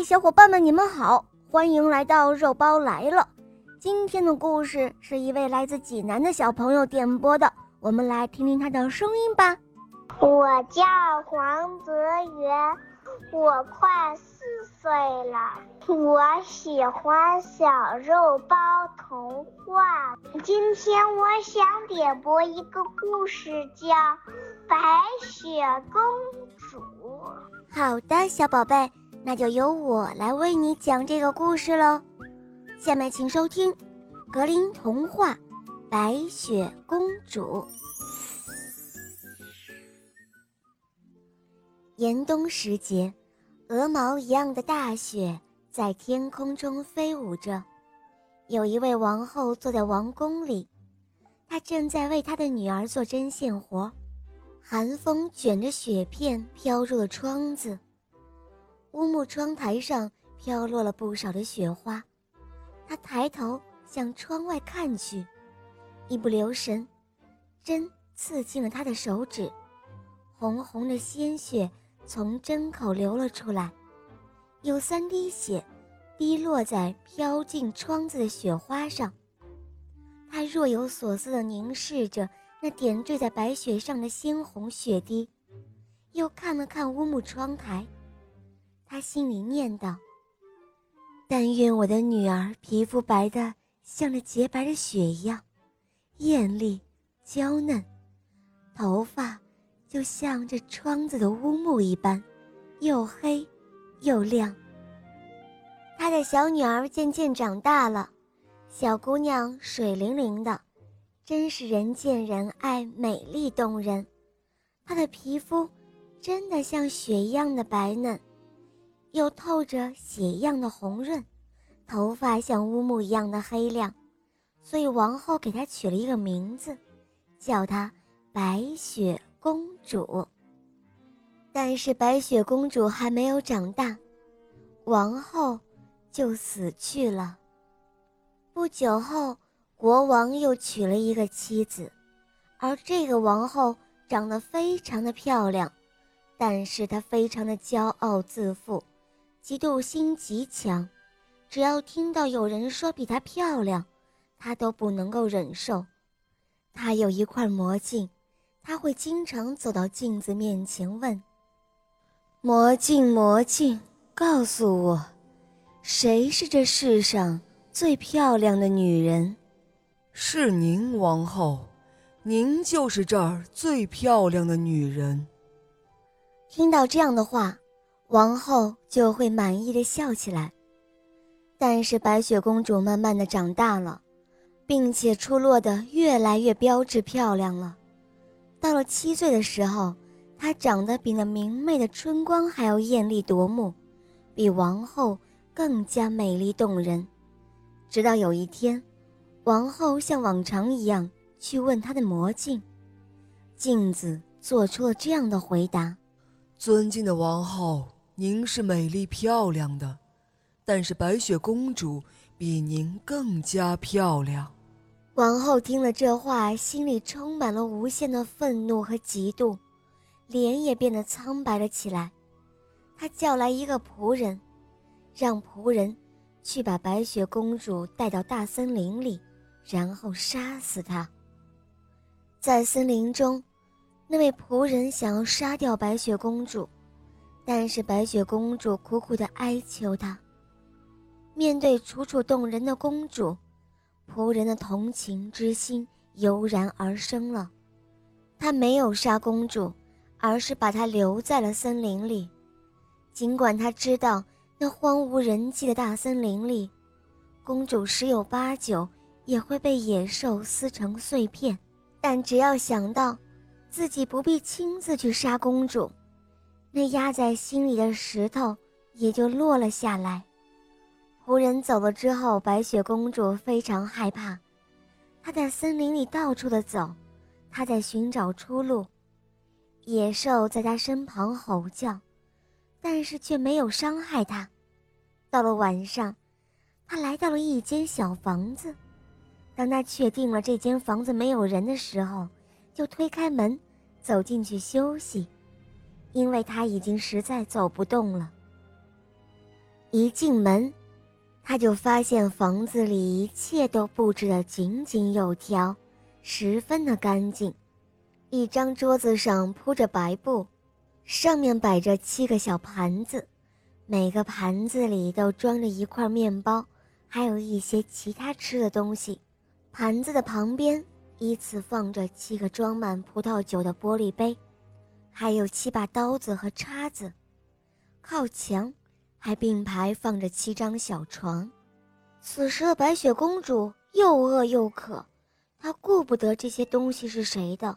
嘿，小伙伴们，你们好，欢迎来到肉包来了。今天的故事是一位来自济南的小朋友点播的，我们来听听他的声音吧。我叫黄泽源，我快4岁了，我喜欢小肉包童话。今天我想点播一个故事，叫《白雪公主》。好的，小宝贝，那就由我来为你讲这个故事喽。下面请收听格林童话《白雪公主》。严冬时节，鹅毛一样的大雪在天空中飞舞着。有一位王后坐在王宫里，她正在为她的女儿做针线活。寒风卷着雪片飘入了窗子，乌木窗台上飘落了不少的雪花。她抬头向窗外看去，一不留神，针刺进了她的手指，红红的鲜血从针口流了出来，有3滴血滴落在飘进窗子的雪花上。他若有所思地凝视着那点缀在白雪上的鲜红血滴，又看了看乌木窗台，他心里念道：但愿我的女儿皮肤白得像那洁白的雪一样艳丽娇嫩，头发就像这窗子的乌木一般又黑又亮。她的小女儿渐渐长大了，小姑娘水灵灵的，真是人见人爱，美丽动人。她的皮肤真的像雪一样的白嫩，又透着血一样的红润，头发像乌木一样的黑亮，所以王后给她取了一个名字，叫她白雪公主。但是白雪公主还没有长大，王后就死去了。不久后，国王又娶了一个妻子，而这个王后长得非常的漂亮，但是她非常的骄傲自负，嫉妒心极强，只要听到有人说比她漂亮，她都不能够忍受。她有一块魔镜，他会经常走到镜子面前问：魔镜魔镜，告诉我，谁是这世上最漂亮的女人？是您，王后，您就是这儿最漂亮的女人。听到这样的话，王后就会满意地笑起来。但是白雪公主慢慢地长大了，并且出落得越来越标致漂亮了。到了7岁的时候，她长得比那明媚的春光还要艳丽夺目，比王后更加美丽动人。直到有一天，王后像往常一样去问她的魔镜，镜子做出了这样的回答：尊敬的王后，您是美丽漂亮的，但是白雪公主比您更加漂亮。王后听了这话，心里充满了无限的愤怒和嫉妒，脸也变得苍白了起来。她叫来一个仆人，让仆人去把白雪公主带到大森林里，然后杀死她。在森林中，那位仆人想要杀掉白雪公主，但是白雪公主苦苦地哀求她。面对楚楚动人的公主，仆人的同情之心油然而生了，他没有杀公主，而是把她留在了森林里。尽管他知道那荒无人迹的大森林里，公主10有89也会被野兽撕成碎片，但只要想到自己不必亲自去杀公主，那压在心里的石头也就落了下来。仆人走了之后，白雪公主非常害怕，她在森林里到处的走，她在寻找出路。野兽在她身旁吼叫，但是却没有伤害她。到了晚上，她来到了一间小房子，当她确定了这间房子没有人的时候，就推开门走进去休息，因为她已经实在走不动了。一进门，他就发现房子里一切都布置得井井有条，十分的干净。一张桌子上铺着白布，上面摆着7个小盘子，每个盘子里都装着一块面包，还有一些其他吃的东西。盘子的旁边依次放着7个装满葡萄酒的玻璃杯，还有7把刀子和叉子。靠墙还并排放着7张小床。此时的白雪公主又饿又渴，她顾不得这些东西是谁的，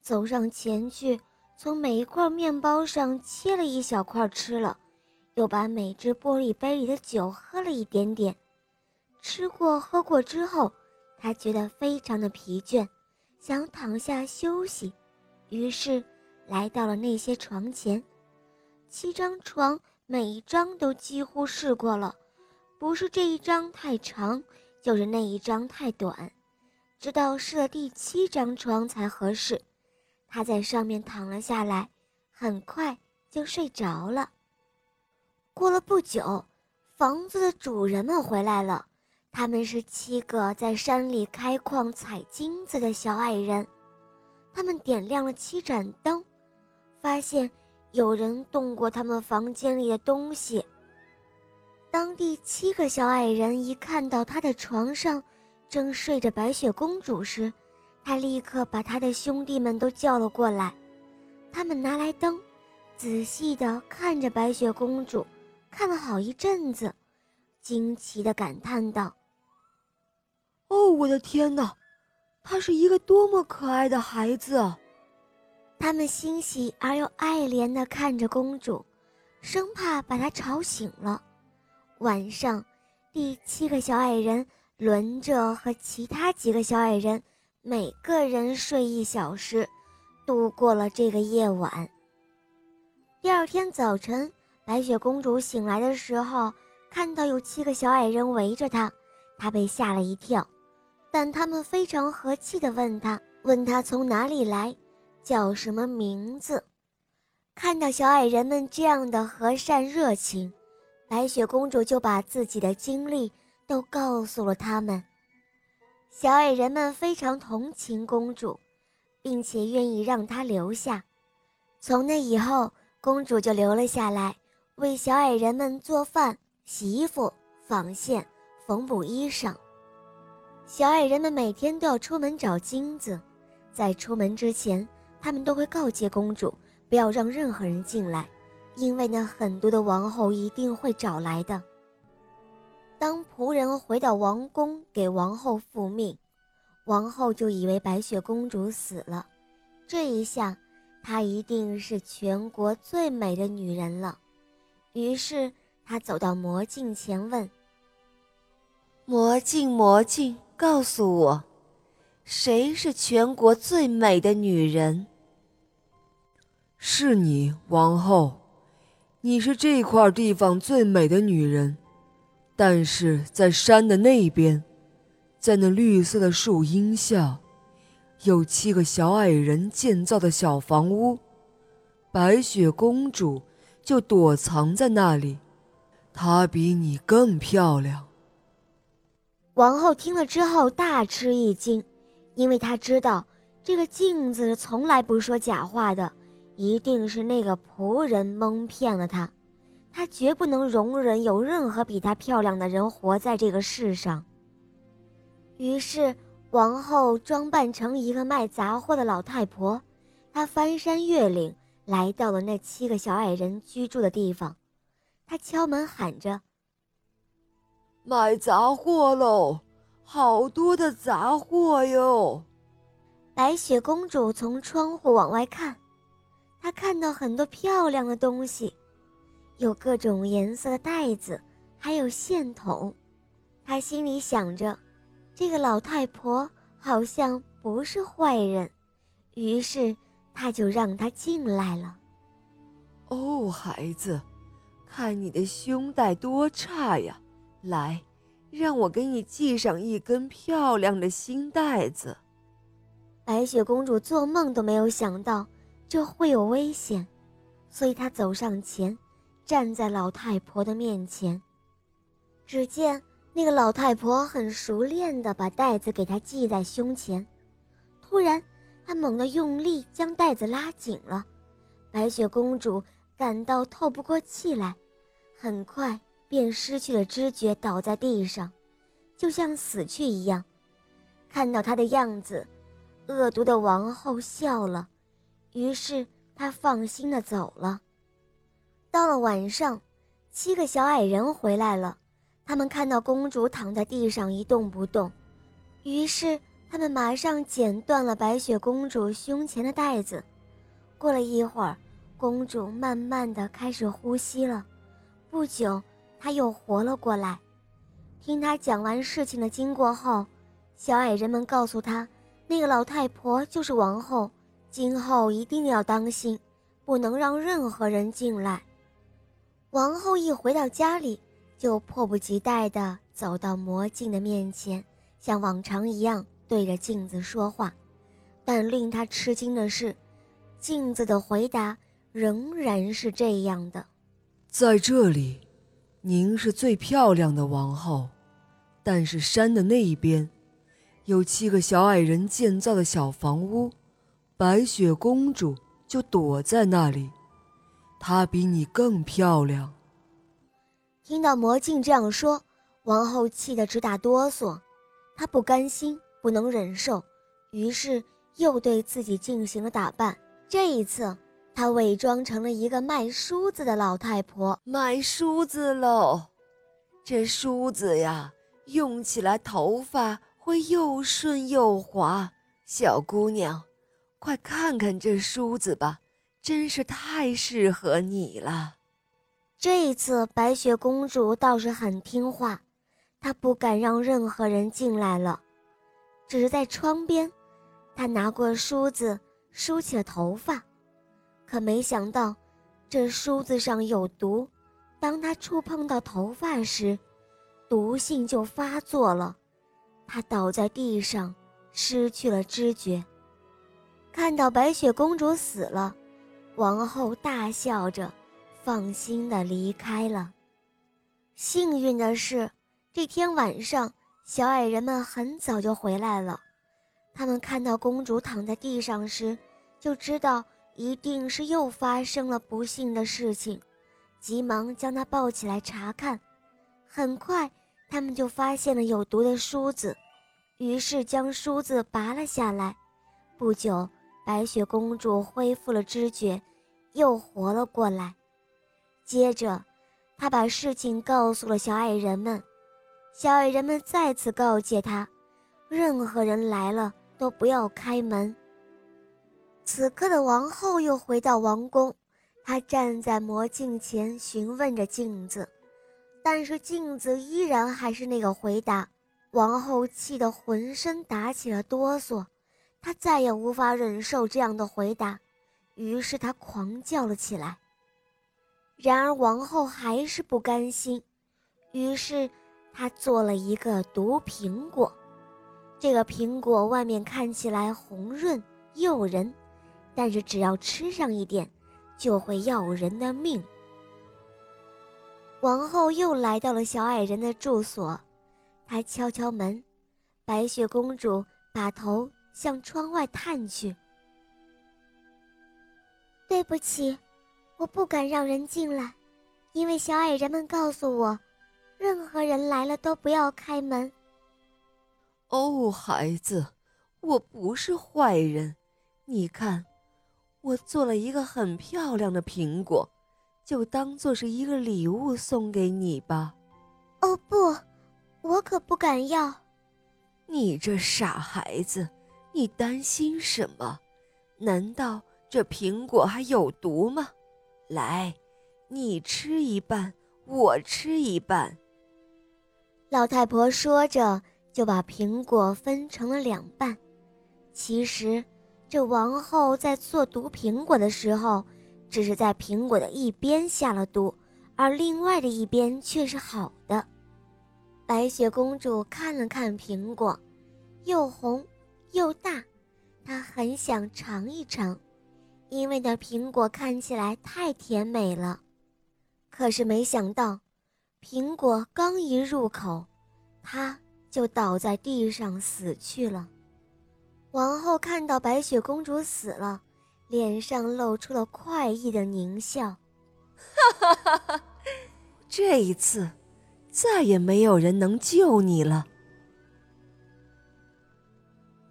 走上前去，从每一块面包上切了一小块吃了，又把每只玻璃杯里的酒喝了一点点。吃过喝过之后，她觉得非常的疲倦，想躺下休息，于是来到了那些床前。7张床每一张都几乎试过了，不是这一张太长，就是那一张太短，直到试了第7张床才合适。她在上面躺了下来，很快就睡着了。过了不久，房子的主人们回来了，他们是7个在山里开矿采金子的小矮人。他们点亮了7盏灯，发现有人动过他们房间里的东西。当第7个小矮人一看到他的床上正睡着白雪公主时，他立刻把他的兄弟们都叫了过来。他们拿来灯，仔细地看着白雪公主，看了好一阵子，惊奇地感叹道：“哦，我的天哪，她是一个多么可爱的孩子啊！”他们欣喜而又爱怜地看着公主，生怕把她吵醒了。晚上，第7个小矮人轮着和其他几个小矮人每个人睡1小时，度过了这个夜晚。第二天早晨，白雪公主醒来的时候，看到有7个小矮人围着她，她被吓了一跳，但他们非常和气地问她从哪里来，叫什么名字。看到小矮人们这样的和善热情，白雪公主就把自己的经历都告诉了他们。小矮人们非常同情公主，并且愿意让她留下。从那以后，公主就留了下来，为小矮人们做饭、洗衣服、纺线、缝补衣裳。小矮人们每天都要出门找金子，在出门之前，他们都会告诫公主不要让任何人进来，因为呢，狠毒的王后一定会找来的。当仆人回到王宫给王后复命，王后就以为白雪公主死了，这一下她一定是全国最美的女人了。于是她走到魔镜前问：“魔镜，魔镜，告诉我，谁是全国最美的女人？”“是你，王后，你是这块地方最美的女人，但是在山的那边，在那绿色的树荫下，有7个小矮人建造的小房屋，白雪公主就躲藏在那里，她比你更漂亮。”王后听了之后大吃一惊，因为她知道这个镜子从来不说假话的，一定是那个仆人蒙骗了她，她绝不能容忍有任何比她漂亮的人活在这个世上。于是，王后装扮成一个卖杂货的老太婆，她翻山越岭来到了那7个小矮人居住的地方。她敲门喊着：“买杂货喽，好多的杂货哟！”白雪公主从窗户往外看，她看到很多漂亮的东西，有各种颜色的袋子，还有线筒。她心里想着，这个老太婆好像不是坏人，于是她就让她进来了。“哦，孩子，看你的胸带多差呀，来，让我给你系上一根漂亮的新带子。”白雪公主做梦都没有想到这会有危险，所以她走上前，站在老太婆的面前。只见那个老太婆很熟练地把袋子给她系在胸前，突然她猛地用力将袋子拉紧了，白雪公主感到透不过气来，很快便失去了知觉，倒在地上，就像死去一样。看到她的样子，恶毒的王后笑了，于是她放心地走了。到了晚上，7个小矮人回来了，他们看到公主躺在地上一动不动，于是他们马上剪断了白雪公主胸前的带子。过了一会儿，公主慢慢地开始呼吸了，不久她又活了过来。听她讲完事情的经过后，小矮人们告诉她，那个老太婆就是王后，今后一定要当心，不能让任何人进来。王后一回到家里，就迫不及待地走到魔镜的面前，像往常一样对着镜子说话。但令她吃惊的是，镜子的回答仍然是这样的：在这里，您是最漂亮的王后，但是山的那一边有7个小矮人建造的小房屋，白雪公主就躲在那里，她比你更漂亮。听到魔镜这样说，王后气得直打哆嗦，她不甘心，不能忍受，于是又对自己进行了打扮。这一次她伪装成了一个卖梳子的老太婆。卖梳子喽，这梳子呀，用起来头发会又顺又滑，小姑娘，快看看这梳子吧，真是太适合你了。这一次白雪公主倒是很听话，她不敢让任何人进来了，只是在窗边，她拿过梳子梳起了头发。可没想到这梳子上有毒，当她触碰到头发时，毒性就发作了，她倒在地上，失去了知觉。看到白雪公主死了，王后大笑着，放心地离开了。幸运的是，这天晚上，小矮人们很早就回来了。他们看到公主躺在地上时，就知道一定是又发生了不幸的事情，急忙将她抱起来查看。很快他们就发现了有毒的梳子，于是将梳子拔了下来。不久，白雪公主恢复了知觉，又活了过来。接着她把事情告诉了小矮人们，小矮人们再次告诫她，任何人来了都不要开门。此刻的王后又回到王宫，她站在魔镜前询问着镜子，但是镜子依然还是那个回答。王后气得浑身打起了哆嗦，她再也无法忍受这样的回答，于是她狂叫了起来。然而王后还是不甘心，于是她做了一个毒苹果。这个苹果外面看起来红润诱人，但是只要吃上一点，就会要人的命。王后又来到了小矮人的住所，她敲敲门，白雪公主把头向窗外探去。对不起，我不敢让人进来，因为小矮人们告诉我，任何人来了都不要开门。哦，孩子，我不是坏人，你看，我做了一个很漂亮的苹果，就当作是一个礼物送给你吧。哦不，我可不敢要。你这傻孩子，你担心什么？难道这苹果还有毒吗？来，你吃一半，我吃一半。老太婆说着，就把苹果分成了2半。其实，这王后在做毒苹果的时候，只是在苹果的一边下了毒，而另外的一边却是好的。白雪公主看了看苹果，又红又大，她很想尝一尝，因为那苹果看起来太甜美了。可是没想到，苹果刚一入口，它就倒在地上死去了。王后看到白雪公主死了，脸上露出了快意的狞笑。哈哈哈！这一次，再也没有人能救你了。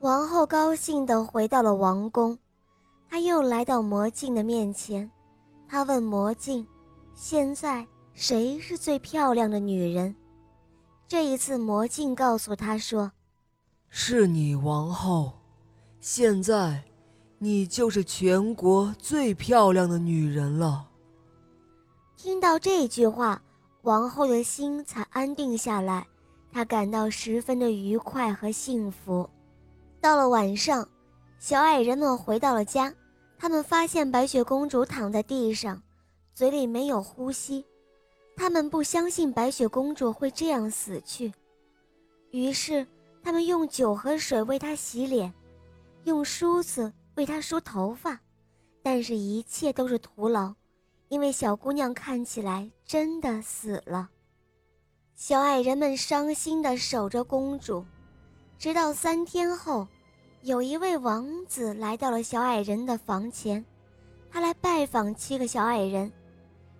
王后高兴地回到了王宫，她又来到魔镜的面前，她问魔镜：“现在谁是最漂亮的女人？”这一次，魔镜告诉她说：“是你，王后。现在，你就是全国最漂亮的女人了。”听到这句话，王后的心才安定下来，她感到十分的愉快和幸福。到了晚上，小矮人们回到了家，他们发现白雪公主躺在地上，嘴里没有呼吸。他们不相信白雪公主会这样死去，于是他们用酒和水为她洗脸，用梳子为她梳头发，但是一切都是徒劳，因为小姑娘看起来真的死了。小矮人们伤心地守着公主，直到3天后，有一位王子来到了小矮人的房前，他来拜访7个小矮人。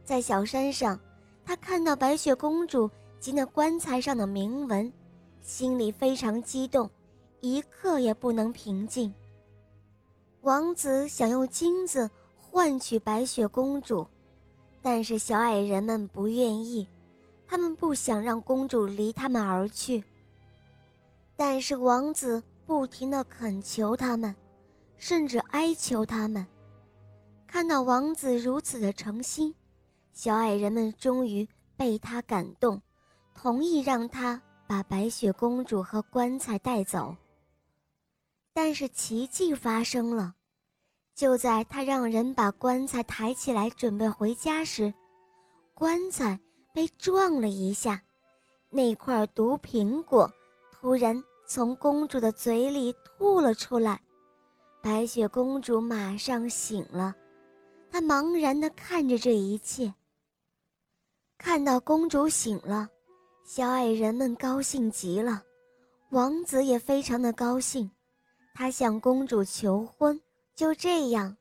在小山上，他看到白雪公主及那棺材上的铭文，心里非常激动，一刻也不能平静。王子想用金子换取白雪公主，但是小矮人们不愿意，他们不想让公主离他们而去。但是王子不停地恳求他们，甚至哀求他们。看到王子如此的诚心，小矮人们终于被他感动，同意让他把白雪公主和棺材带走。但是奇迹发生了，就在他让人把棺材抬起来准备回家时，棺材被撞了一下，那块毒苹果突然从公主的嘴里吐了出来。白雪公主马上醒了，她茫然地看着这一切。看到公主醒了，小矮人们高兴极了，王子也非常的高兴，他向公主求婚。就这样，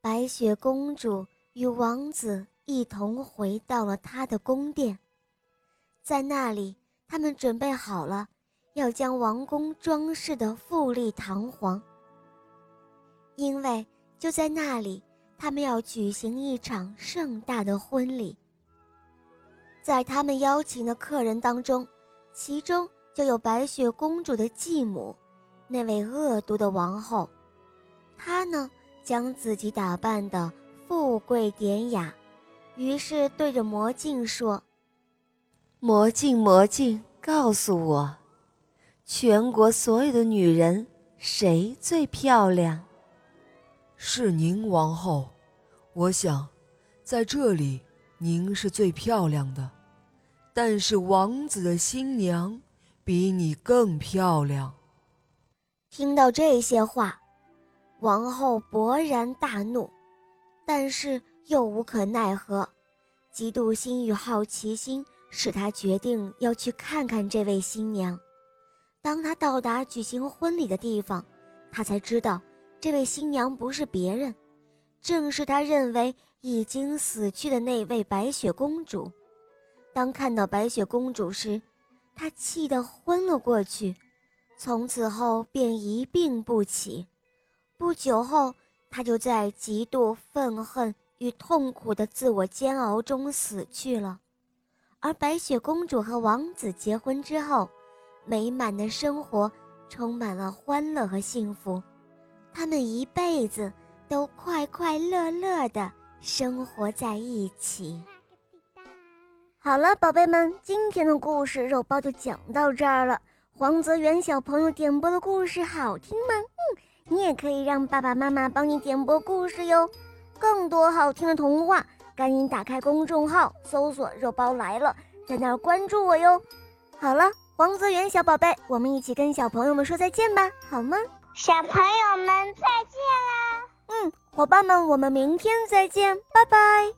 白雪公主与王子一同回到了她的宫殿。在那里，他们准备好了要将王宫装饰得富丽堂皇，因为就在那里，他们要举行一场盛大的婚礼。在他们邀请的客人当中，其中就有白雪公主的继母，那位恶毒的王后。她呢，将自己打扮得富贵典雅，于是对着魔镜说：“魔镜，魔镜，告诉我，全国所有的女人，谁最漂亮？”“是您，王后。我想，在这里您是最漂亮的，但是王子的新娘比你更漂亮。”听到这些话，王后勃然大怒，但是又无可奈何。嫉妒心与好奇心使她决定要去看看这位新娘。当他到达举行婚礼的地方，他才知道这位新娘不是别人，正是他认为已经死去的那位白雪公主。当看到白雪公主时，他气得昏了过去，从此后便一病不起。不久后，他就在极度愤恨与痛苦的自我煎熬中死去了。而白雪公主和王子结婚之后，美满的生活充满了欢乐和幸福，他们一辈子都快快乐乐地生活在一起。好了，宝贝们，今天的故事肉包就讲到这儿了。黄泽源小朋友点播的故事好听吗？你也可以让爸爸妈妈帮你点播故事哟。更多好听的童话，赶紧打开公众号搜索“肉包来了”，在那儿关注我哟。好了，黄泽源小宝贝，我们一起跟小朋友们说再见吧，好吗？小朋友们再见啦！伙伴们，我们明天再见，拜拜。